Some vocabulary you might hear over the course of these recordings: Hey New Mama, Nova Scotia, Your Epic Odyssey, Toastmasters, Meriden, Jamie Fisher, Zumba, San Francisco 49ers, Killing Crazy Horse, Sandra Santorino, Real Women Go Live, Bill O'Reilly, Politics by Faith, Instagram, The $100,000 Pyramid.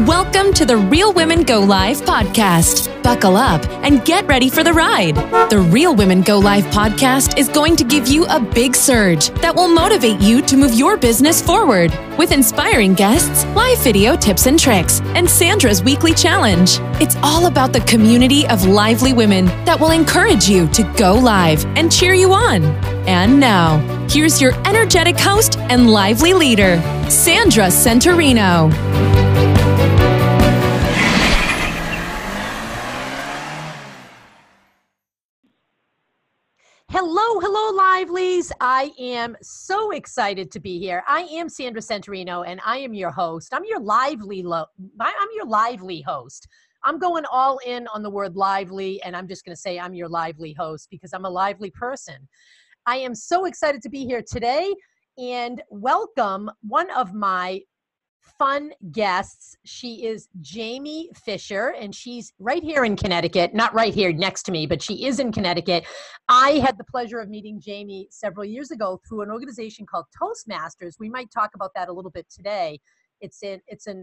Welcome to the Real Women Go Live podcast. Buckle up and get ready for the ride. The Real Women Go Live podcast is going to give you a big surge that will motivate you to move your business forward with inspiring guests, live video tips and tricks, and Sandra's weekly challenge. It's all about the community of lively women that will encourage you to go live and cheer you on. And now, here's your energetic host and lively leader, Sandra Santorino. Hello, livelies. I am so excited to be here. I am Sandra Santorino, and I am your host. I'm your lively host. I'm going all in on the word lively, and I'm just going to say I'm your lively host because I'm a lively person. I am so excited to be here today and welcome one of my fun guests. She is Jamie Fisher, and she's right here in Connecticut. Not right here next to me, but she is in Connecticut. I had the pleasure of meeting Jamie several years ago through an organization called Toastmasters. We might talk about that a little bit today. It's an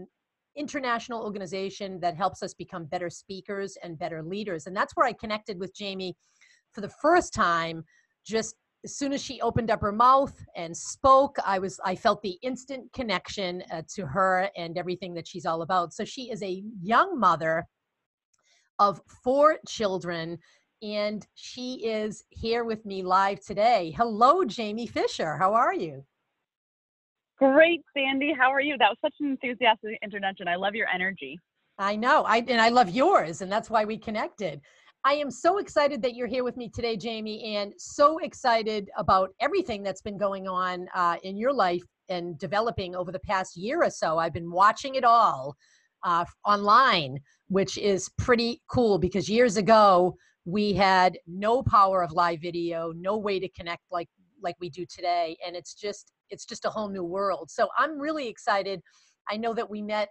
international organization that helps us become better speakers and better leaders. And that's where I connected with Jamie for the first time. Just as soon as she opened up her mouth and spoke, I felt the instant connection to her and everything that she's all about. So she is a young mother of 4 children, and she is here with me live today. Hello, Jamie Fisher. How are you? Great, Sandy. How are you? That was such an enthusiastic introduction. I love your energy. I know. And I love yours, and that's why we connected. I am so excited that you're here with me today, Jamie, and so excited about everything that's been going on in your life and developing over the past year or so. I've been watching it all online, which is pretty cool because years ago, we had no power of live video, no way to connect like we do today. And it's just a whole new world. So I'm really excited. I know that we met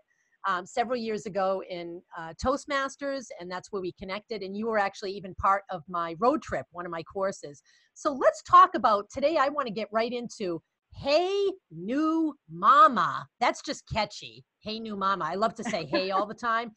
several years ago in Toastmasters, and that's where we connected, and you were actually even part of my road trip, one of my courses. So let's talk about, today I want to get right into Hey New Mama. That's just catchy, Hey New Mama. I love to say hey all the time.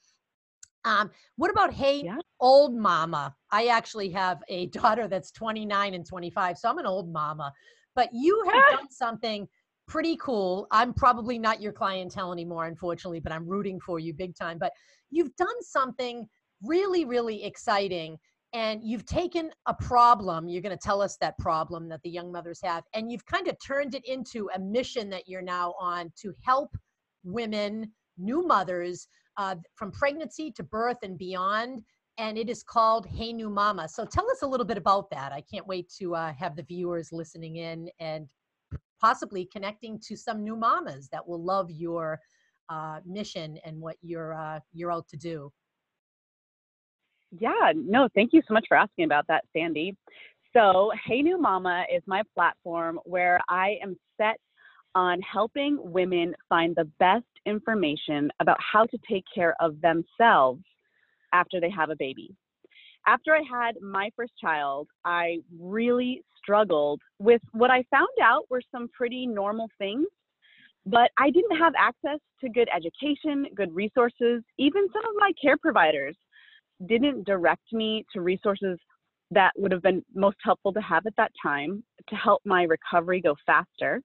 What about Hey Old Mama? I actually have a daughter that's 29 and 25, so I'm an old mama, but you have done something pretty cool. I'm probably not your clientele anymore, unfortunately, but I'm rooting for you big time. But you've done something really, really exciting. And you've taken a problem, you're going to tell us that problem that the young mothers have, and you've kind of turned it into a mission that you're now on to help women, new mothers, from pregnancy to birth and beyond. And it is called Hey New Mama. So tell us a little bit about that. I can't wait to have the viewers listening in and possibly connecting to some new mamas that will love your mission and what you're out to do. Yeah, no, thank you so much for asking about that, Sandy. So Hey New Mama is my platform where I am set on helping women find the best information about how to take care of themselves after they have a baby. After I had my first child, I really struggled with what I found out were some pretty normal things, but I didn't have access to good education, good resources. Even some of my care providers didn't direct me to resources that would have been most helpful to have at that time to help my recovery go faster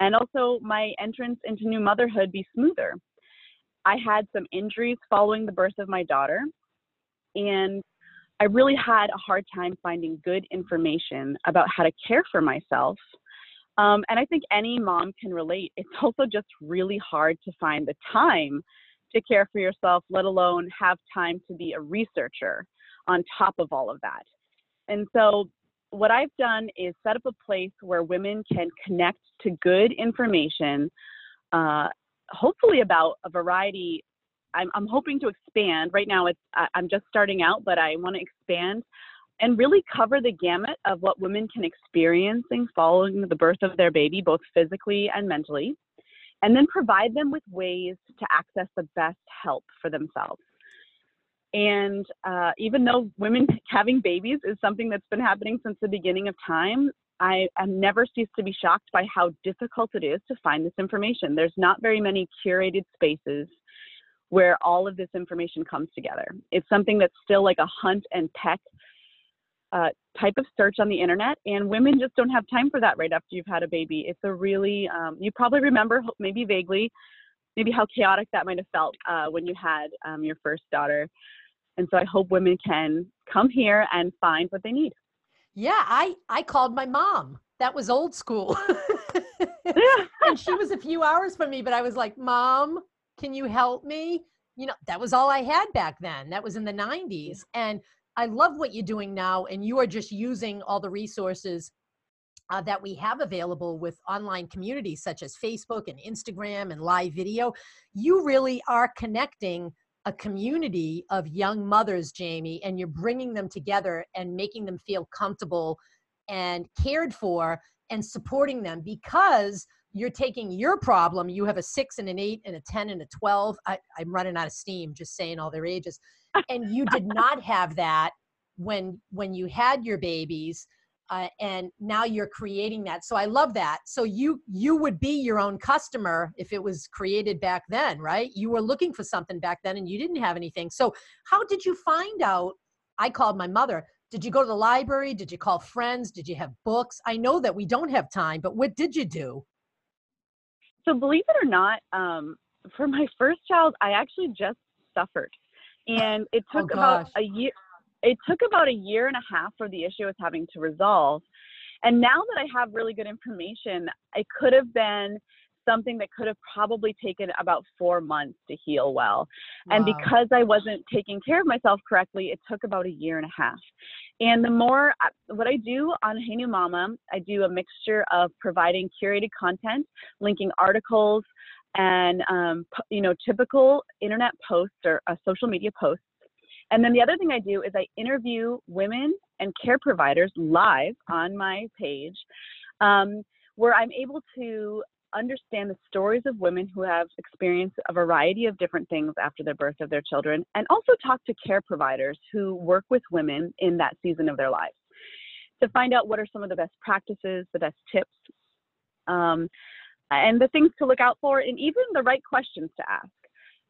and also my entrance into new motherhood be smoother. I had some injuries following the birth of my daughter, and I really had a hard time finding good information about how to care for myself. And I think any mom can relate. It's also just really hard to find the time to care for yourself, let alone have time to be a researcher on top of all of that. And so what I've done is set up a place where women can connect to good information, hopefully about a variety. I'm hoping to expand. Right now, I'm just starting out, but I want to expand and really cover the gamut of what women can experience following the birth of their baby, both physically and mentally, and then provide them with ways to access the best help for themselves. And even though women having babies is something that's been happening since the beginning of time, I never cease to be shocked by how difficult it is to find this information. There's not very many curated spaces where all of this information comes together. It's something that's still like a hunt and peck type of search on the internet, and women just don't have time for that right after you've had a baby. It's a really, you probably remember maybe vaguely, maybe how chaotic that might have felt when you had your first daughter. And so I hope women can come here and find what they need. Yeah, I called my mom. That was old school. And she was a few hours from me, but I was like, Mom, can you help me? You know, that was all I had back then. That was in the 90s. And I love what you're doing now. And you are just using all the resources that we have available with online communities such as Facebook and Instagram and live video. You really are connecting a community of young mothers, Jamie, and you're bringing them together and making them feel comfortable and cared for and supporting them, because you're taking your problem. You have a 6 and an 8 and a 10 and a 12. I'm running out of steam just saying all their ages. And you did not have that when you had your babies. And now you're creating that. So I love that. So you would be your own customer if it was created back then, right? You were looking for something back then and you didn't have anything. So how did you find out? I called my mother. Did you go to the library? Did you call friends? Did you have books? I know that we don't have time, but what did you do? So believe it or not, for my first child, I actually just suffered. And it took about a year. It took about a year and a half for the issue I was having to resolve. And now that I have really good information, it could have been something that could have probably taken about 4 months to heal well. Wow. And because I wasn't taking care of myself correctly, it took about a year and a half. And the more, what I do on Hey New Mama, I do a mixture of providing curated content, linking articles and, you know, typical internet posts or social media posts. And then the other thing I do is I interview women and care providers live on my page, where I'm able to understand the stories of women who have experienced a variety of different things after the birth of their children, and also talk to care providers who work with women in that season of their lives to find out what are some of the best practices, the best tips, and the things to look out for, and even the right questions to ask.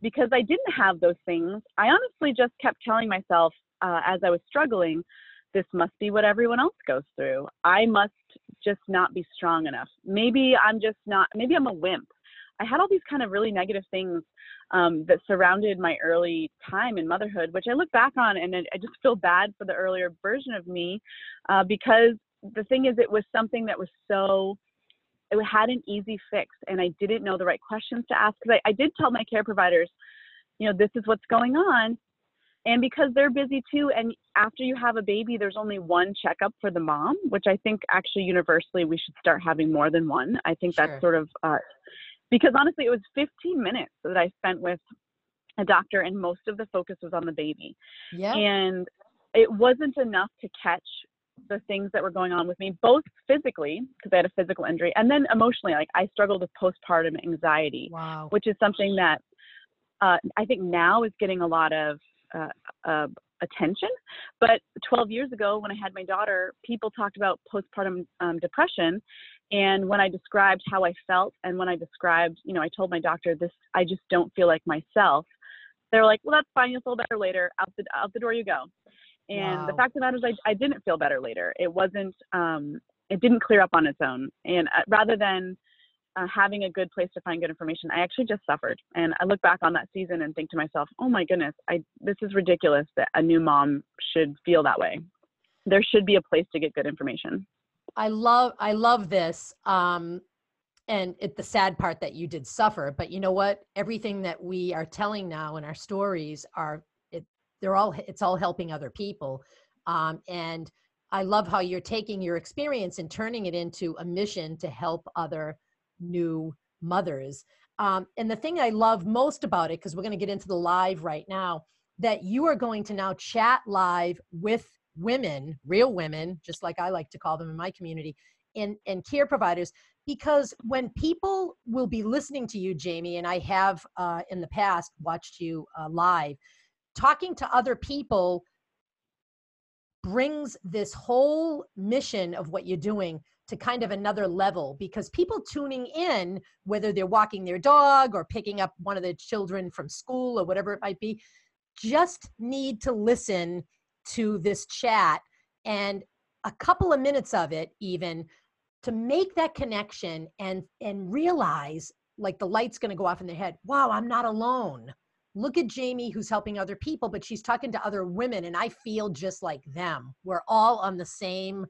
Because I didn't have those things, I honestly just kept telling myself as I was struggling, this must be what everyone else goes through. I must just not be strong enough. Maybe I'm just not, maybe I'm a wimp. I had all these kind of really negative things that surrounded my early time in motherhood, which I look back on and I just feel bad for the earlier version of me because the thing is, it was something that was so... it had an easy fix, and I didn't know the right questions to ask. Because I did tell my care providers, you know, this is what's going on. And because they're busy too, and after you have a baby, there's only one checkup for the mom, which I think actually universally we should start having more than one. I think that's sort of, because honestly, it was 15 minutes that I spent with a doctor, and most of the focus was on the baby. Yeah. And it wasn't enough to catch the things that were going on with me, both physically, because I had a physical injury, and then emotionally, like I struggled with postpartum anxiety, which is something that I think now is getting a lot of attention. But 12 years ago, when I had my daughter, people talked about postpartum depression. And when I described how I felt, and when I described, you know, I told my doctor this, I just don't feel like myself. They're like, well, that's fine. You'll feel better later. Out the door you go. And the fact of the matter is I didn't feel better later. It wasn't, it didn't clear up on its own. And rather than having a good place to find good information, I actually just suffered. And I look back on that season and think to myself, oh my goodness, this is ridiculous that a new mom should feel that way. There should be a place to get good information. I love this. And the sad part that you did suffer, but you know what, everything that we are telling now in our stories are, it's all helping other people. And I love how you're taking your experience and turning it into a mission to help other new mothers. And the thing I love most about it, because we're going to get into the live right now, that you are going to now chat live with women, real women, just like I like to call them in my community, and care providers, because when people will be listening to you, Jamie, and I have in the past watched you live, talking to other people brings this whole mission of what you're doing to kind of another level, because people tuning in, whether they're walking their dog or picking up one of their children from school or whatever it might be, just need to listen to this chat and a couple of minutes of it even to make that connection and realize, like, the light's going to go off in their head. Wow, I'm not alone. Look at Jamie, who's helping other people, but she's talking to other women and I feel just like them. We're all on the same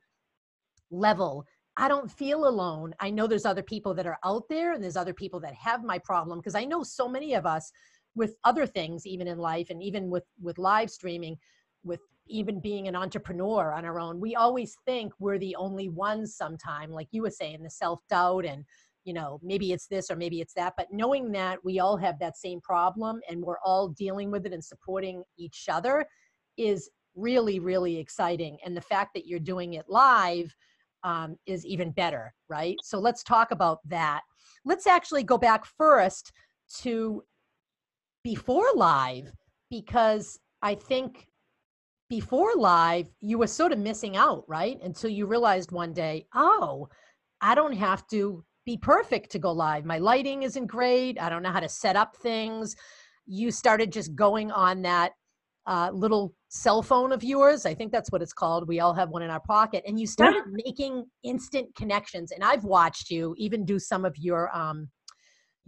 level. I don't feel alone. I know there's other people that are out there and there's other people that have my problem, because I know so many of us with other things, even in life and even with live streaming, with even being an entrepreneur on our own, we always think we're the only ones sometime, like you were saying, the self-doubt and, you know, maybe it's this or maybe it's that, but knowing that we all have that same problem and we're all dealing with it and supporting each other is really, really exciting. And the fact that you're doing it live is even better, right? So let's talk about that. Let's actually go back first to before live, because I think before live, you were sort of missing out, right? Until you realized one day, oh, I don't have to be perfect to go live. My lighting isn't great. I don't know how to set up things. You started just going on that little cell phone of yours. I think that's what it's called. We all have one in our pocket. And you started making instant connections. And I've watched you even do some of your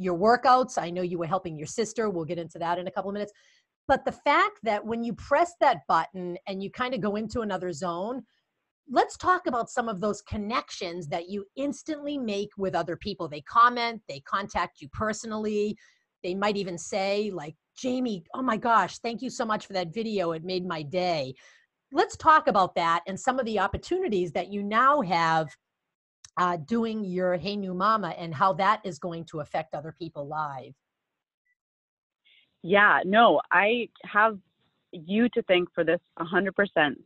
workouts. I know you were helping your sister. We'll get into that in a couple of minutes. But the fact that when you press that button and you kind of go into another zone, let's talk about some of those connections that you instantly make with other people. They comment, they contact you personally. They might even say, like, Jamie, oh my gosh, thank you so much for that video. It made my day. Let's talk about that and some of the opportunities that you now have doing your Hey New Mama and how that is going to affect other people live. Yeah, no, I have you to thank for this 100%,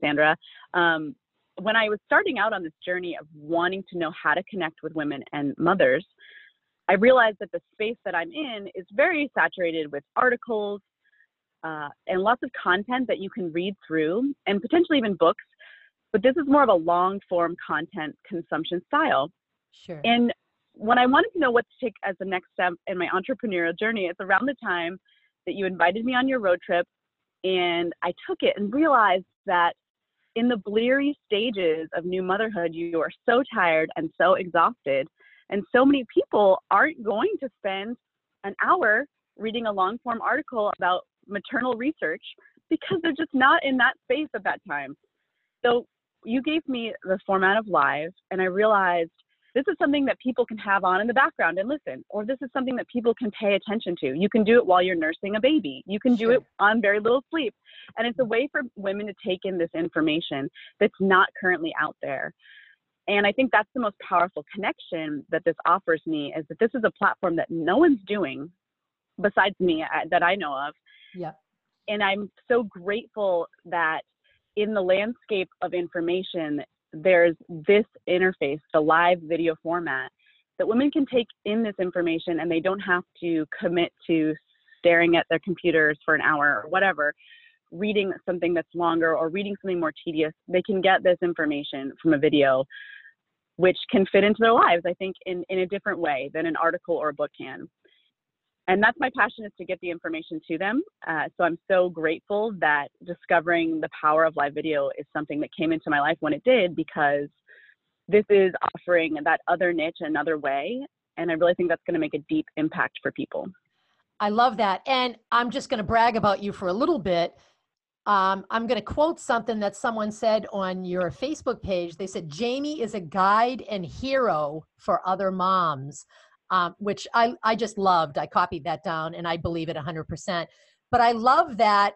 Sandra. When I was starting out on this journey of wanting to know how to connect with women and mothers, I realized that the space that I'm in is very saturated with articles and lots of content that you can read through and potentially even books. But this is more of a long form content consumption style. Sure. And when I wanted to know what to take as the next step in my entrepreneurial journey, it's around the time that you invited me on your road trip, and I took it and realized that in the bleary stages of new motherhood, you are so tired and so exhausted, and so many people aren't going to spend an hour reading a long-form article about maternal research because they're just not in that space at that time. So you gave me the format of live, and I realized this is something that people can have on in the background and listen, or this is something that people can pay attention to. You can do it while you're nursing a baby. You can do it on very little sleep. And it's a way for women to take in this information that's not currently out there. And I think that's the most powerful connection that this offers me, is that this is a platform that no one's doing besides me that I know of. Yeah. And I'm so grateful that in the landscape of information, there's this interface, the live video format, that women can take in this information and they don't have to commit to staring at their computers for an hour or whatever, reading something that's longer or reading something more tedious. They can get this information from a video, which can fit into their lives, I think, in a different way than an article or a book can. And that's my passion, is to get the information to them. So I'm so grateful that discovering the power of live video is something that came into my life when it did, because this is offering that other niche another way. And I really think that's going to make a deep impact for people. I love that. And I'm just going to brag about you for a little bit. I'm going to quote something that someone said on your Facebook page. They said, Jamie is a guide and hero for other moms. Which I just loved. I copied that down and I believe it 100%. But I love that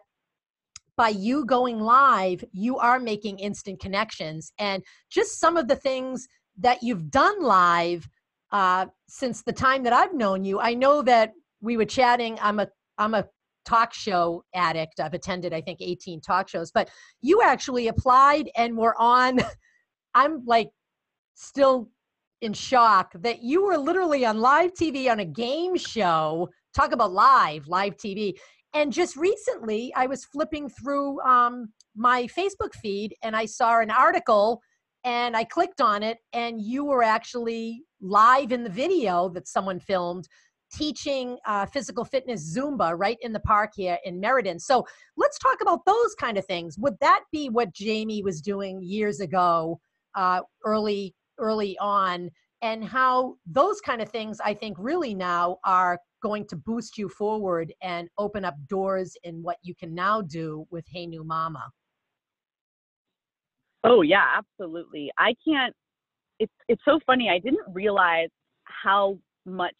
by you going live, you are making instant connections. And just some of the things that you've done live since the time that I've known you, I know that we were chatting. I'm a talk show addict. I've attended, I think, 18 talk shows. But you actually applied and were on, I'm like still in shock that you were literally on live TV on a game show. Talk about live TV. And just recently I was flipping through my Facebook feed and I saw an article and I clicked on it, and you were actually live in the video that someone filmed teaching physical fitness Zumba right in the park here in Meriden. So let's talk about those kind of things. Would that be what Jamie was doing years ago, early on, and how those kind of things, I think, really now are going to boost you forward and open up doors in what you can now do with Hey New Mama? Oh, yeah, absolutely. I can't, it's so funny. I didn't realize how much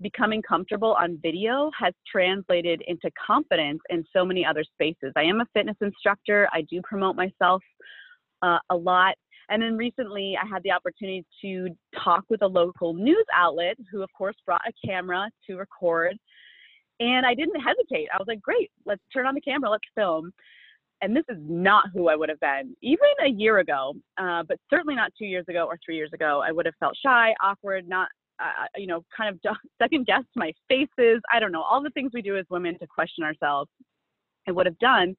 becoming comfortable on video has translated into confidence in so many other spaces. I am a fitness instructor. I do promote myself a lot. And then recently I had the opportunity to talk with a local news outlet who of course brought a camera to record. And I didn't hesitate. I was like, great, let's turn on the camera, let's film. And this is not who I would have been even a year ago, but certainly not 2 years ago or 3 years ago. I would have felt shy, awkward, not, you know, kind of second guessed my faces. I don't know, all the things we do as women to question ourselves. I would have done.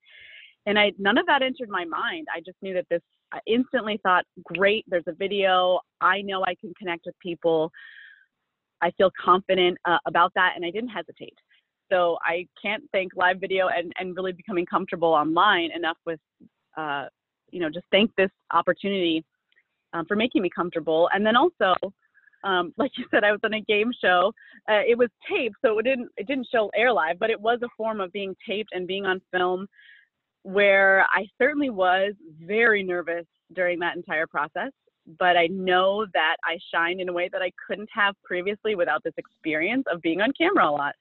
And none of that entered my mind. I just knew that I instantly thought, great, there's a video. I know I can connect with people. I feel confident about that. And I didn't hesitate. So I can't thank live video and really becoming comfortable online enough with, you know, just thank this opportunity for making me comfortable. And then also, like you said, I was on a game show. It was taped, so it didn't show air live, but it was a form of being taped and being on film, where I certainly was very nervous during that entire process, but I know that I shined in a way that I couldn't have previously without this experience of being on camera a lot.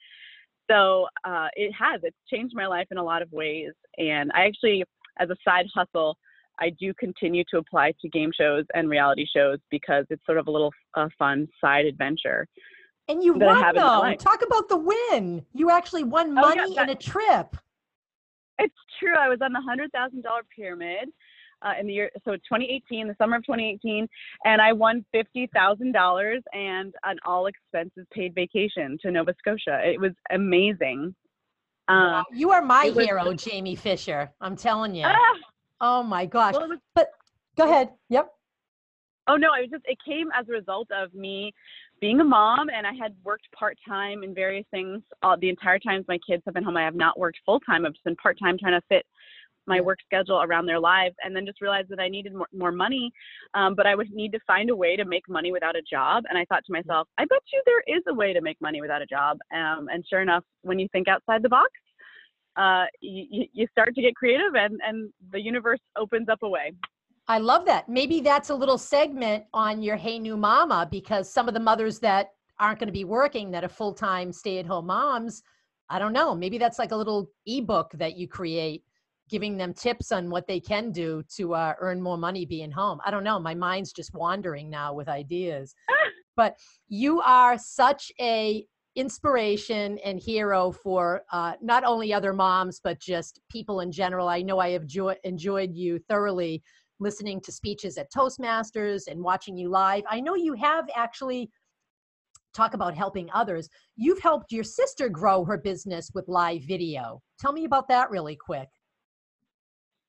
So it's changed my life in a lot of ways. And I actually, as a side hustle, I do continue to apply to game shows and reality shows because it's sort of a little fun side adventure. And you won though. Talk about the win. You actually won money and a trip. It's true. I was on the $100,000 pyramid in the year, so 2018, the summer of 2018, and I won $50,000 and an all expenses paid vacation to Nova Scotia. It was amazing. Wow, you are my hero, Jamie Fisher. I'm telling you. Oh my gosh! Well, but go ahead. Yep. Oh no, it came as a result of me being a mom, and I had worked part-time in various things the entire time my kids have been home. I have not worked full-time. I've just been part-time trying to fit my work schedule around their lives, and then just realized that I needed more money, but I would need to find a way to make money without a job. And I thought to myself, I bet you there is a way to make money without a job. And sure enough, when you think outside the box, you start to get creative, and the universe opens up a way. I love that. Maybe that's a little segment on your Hey New Mama, because some of the mothers that aren't going to be working, that are full-time stay-at-home moms, I don't know, maybe that's like a little ebook that you create, giving them tips on what they can do to earn more money being home. I don't know. My mind's just wandering now with ideas. But you are such an inspiration and hero for not only other moms, but just people in general. I know I have enjoyed you thoroughly, listening to speeches at Toastmasters and watching you live. I know you have actually, talk about helping others, you've helped your sister grow her business with live video. Tell me about that really quick.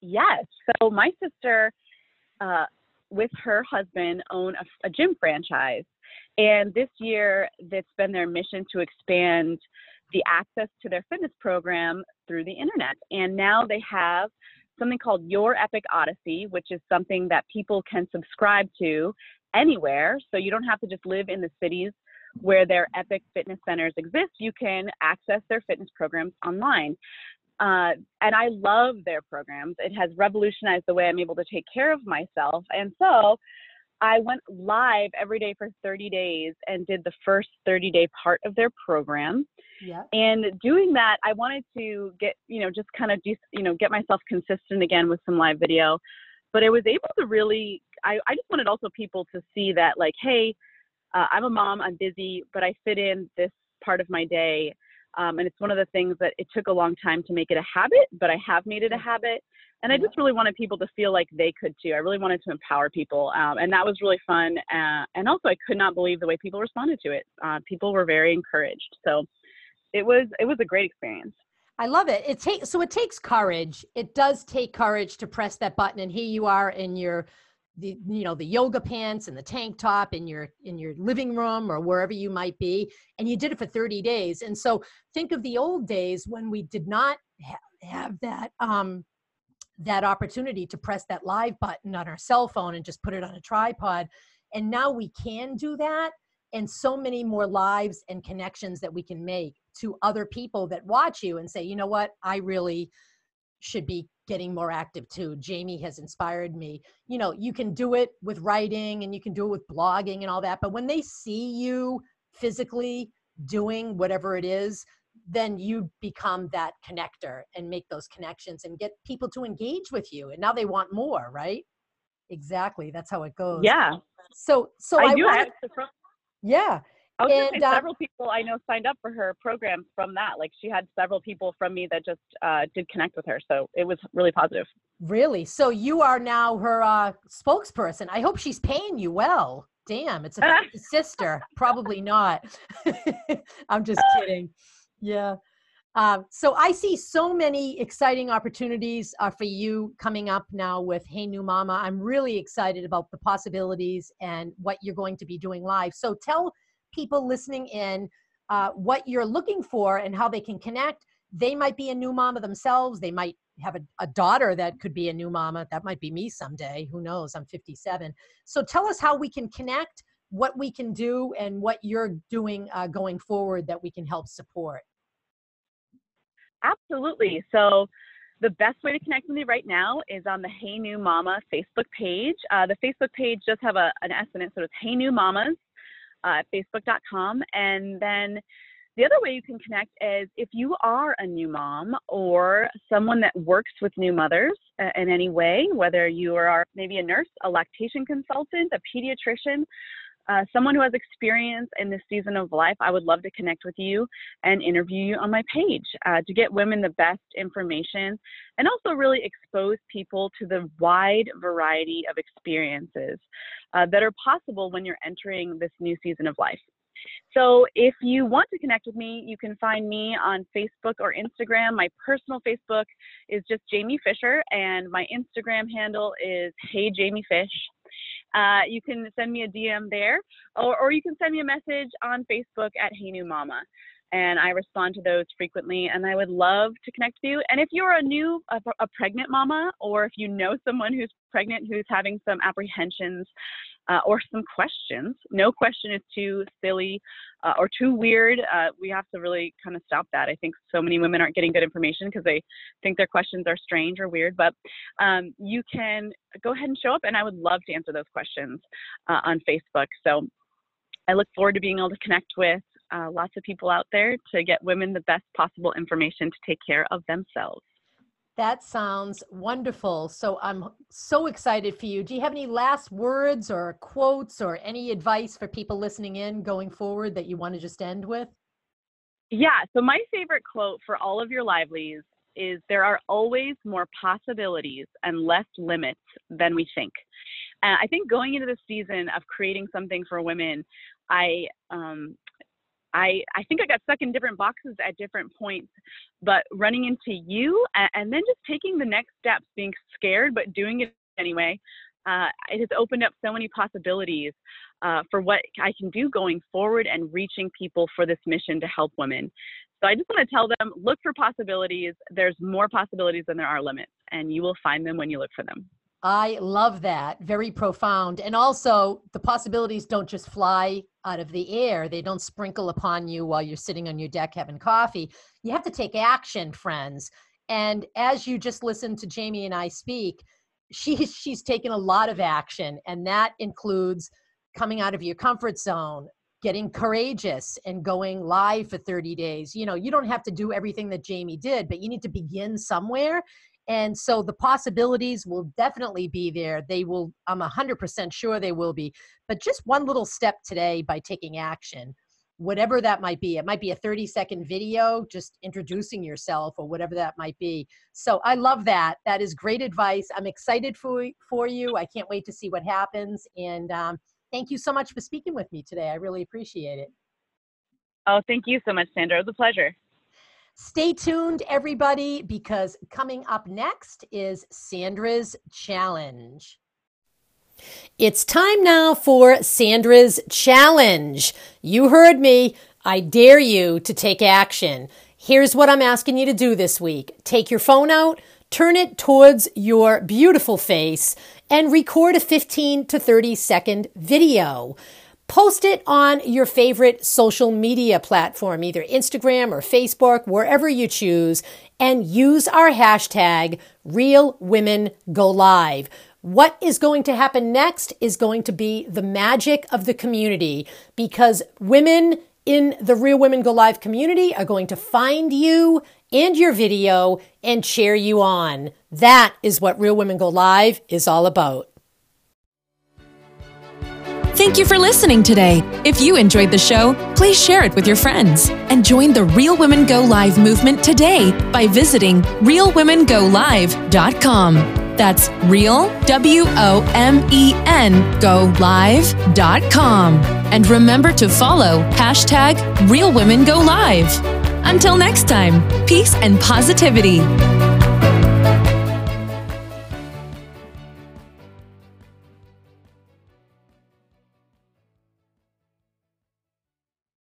Yes. So my sister, with her husband, own a gym franchise. And this year, that's been their mission to expand the access to their fitness program through the internet. And now they have something called Your Epic Odyssey, which is something that people can subscribe to anywhere. So you don't have to just live in the cities where their epic fitness centers exist. You can access their fitness programs online. And I love their programs. It has revolutionized the way I'm able to take care of myself. And so I went live every day for 30 days and did the first 30-day part of their program. Yeah. And doing that, I wanted to get, you know, just kind of, you know, get myself consistent again with some live video. But I was able to really, I just wanted also people to see that, like, hey, I'm a mom, I'm busy, but I fit in this part of my day. And it's one of the things that it took a long time to make it a habit, but I have made it a habit. And I just really wanted people to feel like they could too. I really wanted to empower people. And that was really fun. And also I could not believe the way people responded to it. People were very encouraged. So it was a great experience. I love it. So it takes courage. It does take courage to press that button. And here you are in your the yoga pants and the tank top in your living room or wherever you might be, and you did it for 30 days. And so think of the old days when we did not have that that opportunity to press that live button on our cell phone and just put it on a tripod. And now we can do that, and so many more lives and connections that we can make to other people that watch you and say, you know what, I really should be getting more active too. Jamie has inspired me. You know, you can do it with writing and you can do it with blogging and all that, but when they see you physically doing whatever it is, then you become that connector and make those connections and get people to engage with you. And now they want more, right? Exactly. That's how it goes. Yeah. So I do. Yeah. I was going to say several people I know signed up for her programs from that. Like, she had several people from me that just did connect with her. So it was really positive. Really? So you are now her spokesperson. I hope she's paying you well. Damn, it's a sister. Probably not. I'm just kidding. Yeah. So I see so many exciting opportunities for you coming up now with Hey New Mama. I'm really excited about the possibilities and what you're going to be doing live. So tell people listening in what you're looking for and how they can connect. They might be a new mama themselves. They might have a daughter that could be a new mama. That might be me someday. Who knows? I'm 57. So tell us how we can connect, what we can do, and what you're doing going forward that we can help support. Absolutely. So the best way to connect with me right now is on the Hey New Mama Facebook page. The Facebook page just have an S in it, so it's Hey New Mamas at facebook.com. And then the other way you can connect is if you are a new mom or someone that works with new mothers in any way, whether you are maybe a nurse, a lactation consultant, a pediatrician, someone who has experience in this season of life, I would love to connect with you and interview you on my page to get women the best information and also really expose people to the wide variety of experiences that are possible when you're entering this new season of life. So if you want to connect with me, you can find me on Facebook or Instagram. My personal Facebook is just Jamie Fisher, and my Instagram handle is Hey Jamie Fish. You can send me a DM there, or you can send me a message on Facebook at Hey New Mama, and I respond to those frequently, and I would love to connect with you. And if you're a pregnant mama, or if you know someone who's pregnant who's having some apprehensions or some questions, no question is too silly or too weird. We have to really kind of stop that. I think so many women aren't getting good information because they think their questions are strange or weird, but you can go ahead and show up, and I would love to answer those questions on Facebook. So I look forward to being able to connect with lots of people out there to get women the best possible information to take care of themselves. That sounds wonderful. So I'm so excited for you. Do you have any last words or quotes or any advice for people listening in going forward that you want to just end with? Yeah. So my favorite quote for all of your livelies is, there are always more possibilities and less limits than we think. And I think going into this season of creating something for women, I think I got stuck in different boxes at different points, but running into you and then just taking the next steps, being scared, but doing it anyway, it has opened up so many possibilities for what I can do going forward and reaching people for this mission to help women. So I just want to tell them, look for possibilities. There's more possibilities than there are limits, and you will find them when you look for them. I love that. Very profound. And also, the possibilities don't just fly out of the air. They don't sprinkle upon you while you're sitting on your deck having coffee. You have to take action, friends. And as you just listened to Jamie and I speak, she's taken a lot of action. And that includes coming out of your comfort zone, getting courageous, and going live for 30 days. You know, you don't have to do everything that Jamie did, but you need to begin somewhere. And so the possibilities will definitely be there. They will, I'm 100% sure they will be, but just one little step today by taking action, whatever that might be. It might be a 30-second video, just introducing yourself or whatever that might be. So I love that. That is great advice. I'm excited for you. I can't wait to see what happens. And thank you so much for speaking with me today. I really appreciate it. Oh, thank you so much, Sandra. It was a pleasure. Stay tuned, everybody, because coming up next is Sandra's Challenge. It's time now for Sandra's challenge. You heard me. I dare you to take action. Here's what I'm asking you to do this week. Take your phone out, turn it towards your beautiful face, and record a 15 to 30 second video. Post it on your favorite social media platform, either Instagram or Facebook, wherever you choose, and use our hashtag #RealWomenGoLive. What is going to happen next is going to be the magic of the community, because women in the Real Women Go Live community are going to find you and your video and cheer you on. That is what Real Women Go Live is all about. Thank you for listening today. If you enjoyed the show, please share it with your friends and join the Real Women Go Live movement today by visiting realwomengolive.com. That's real, WOMEN, golive.com. And remember to follow #RealWomenGoLive. Until next time, peace and positivity.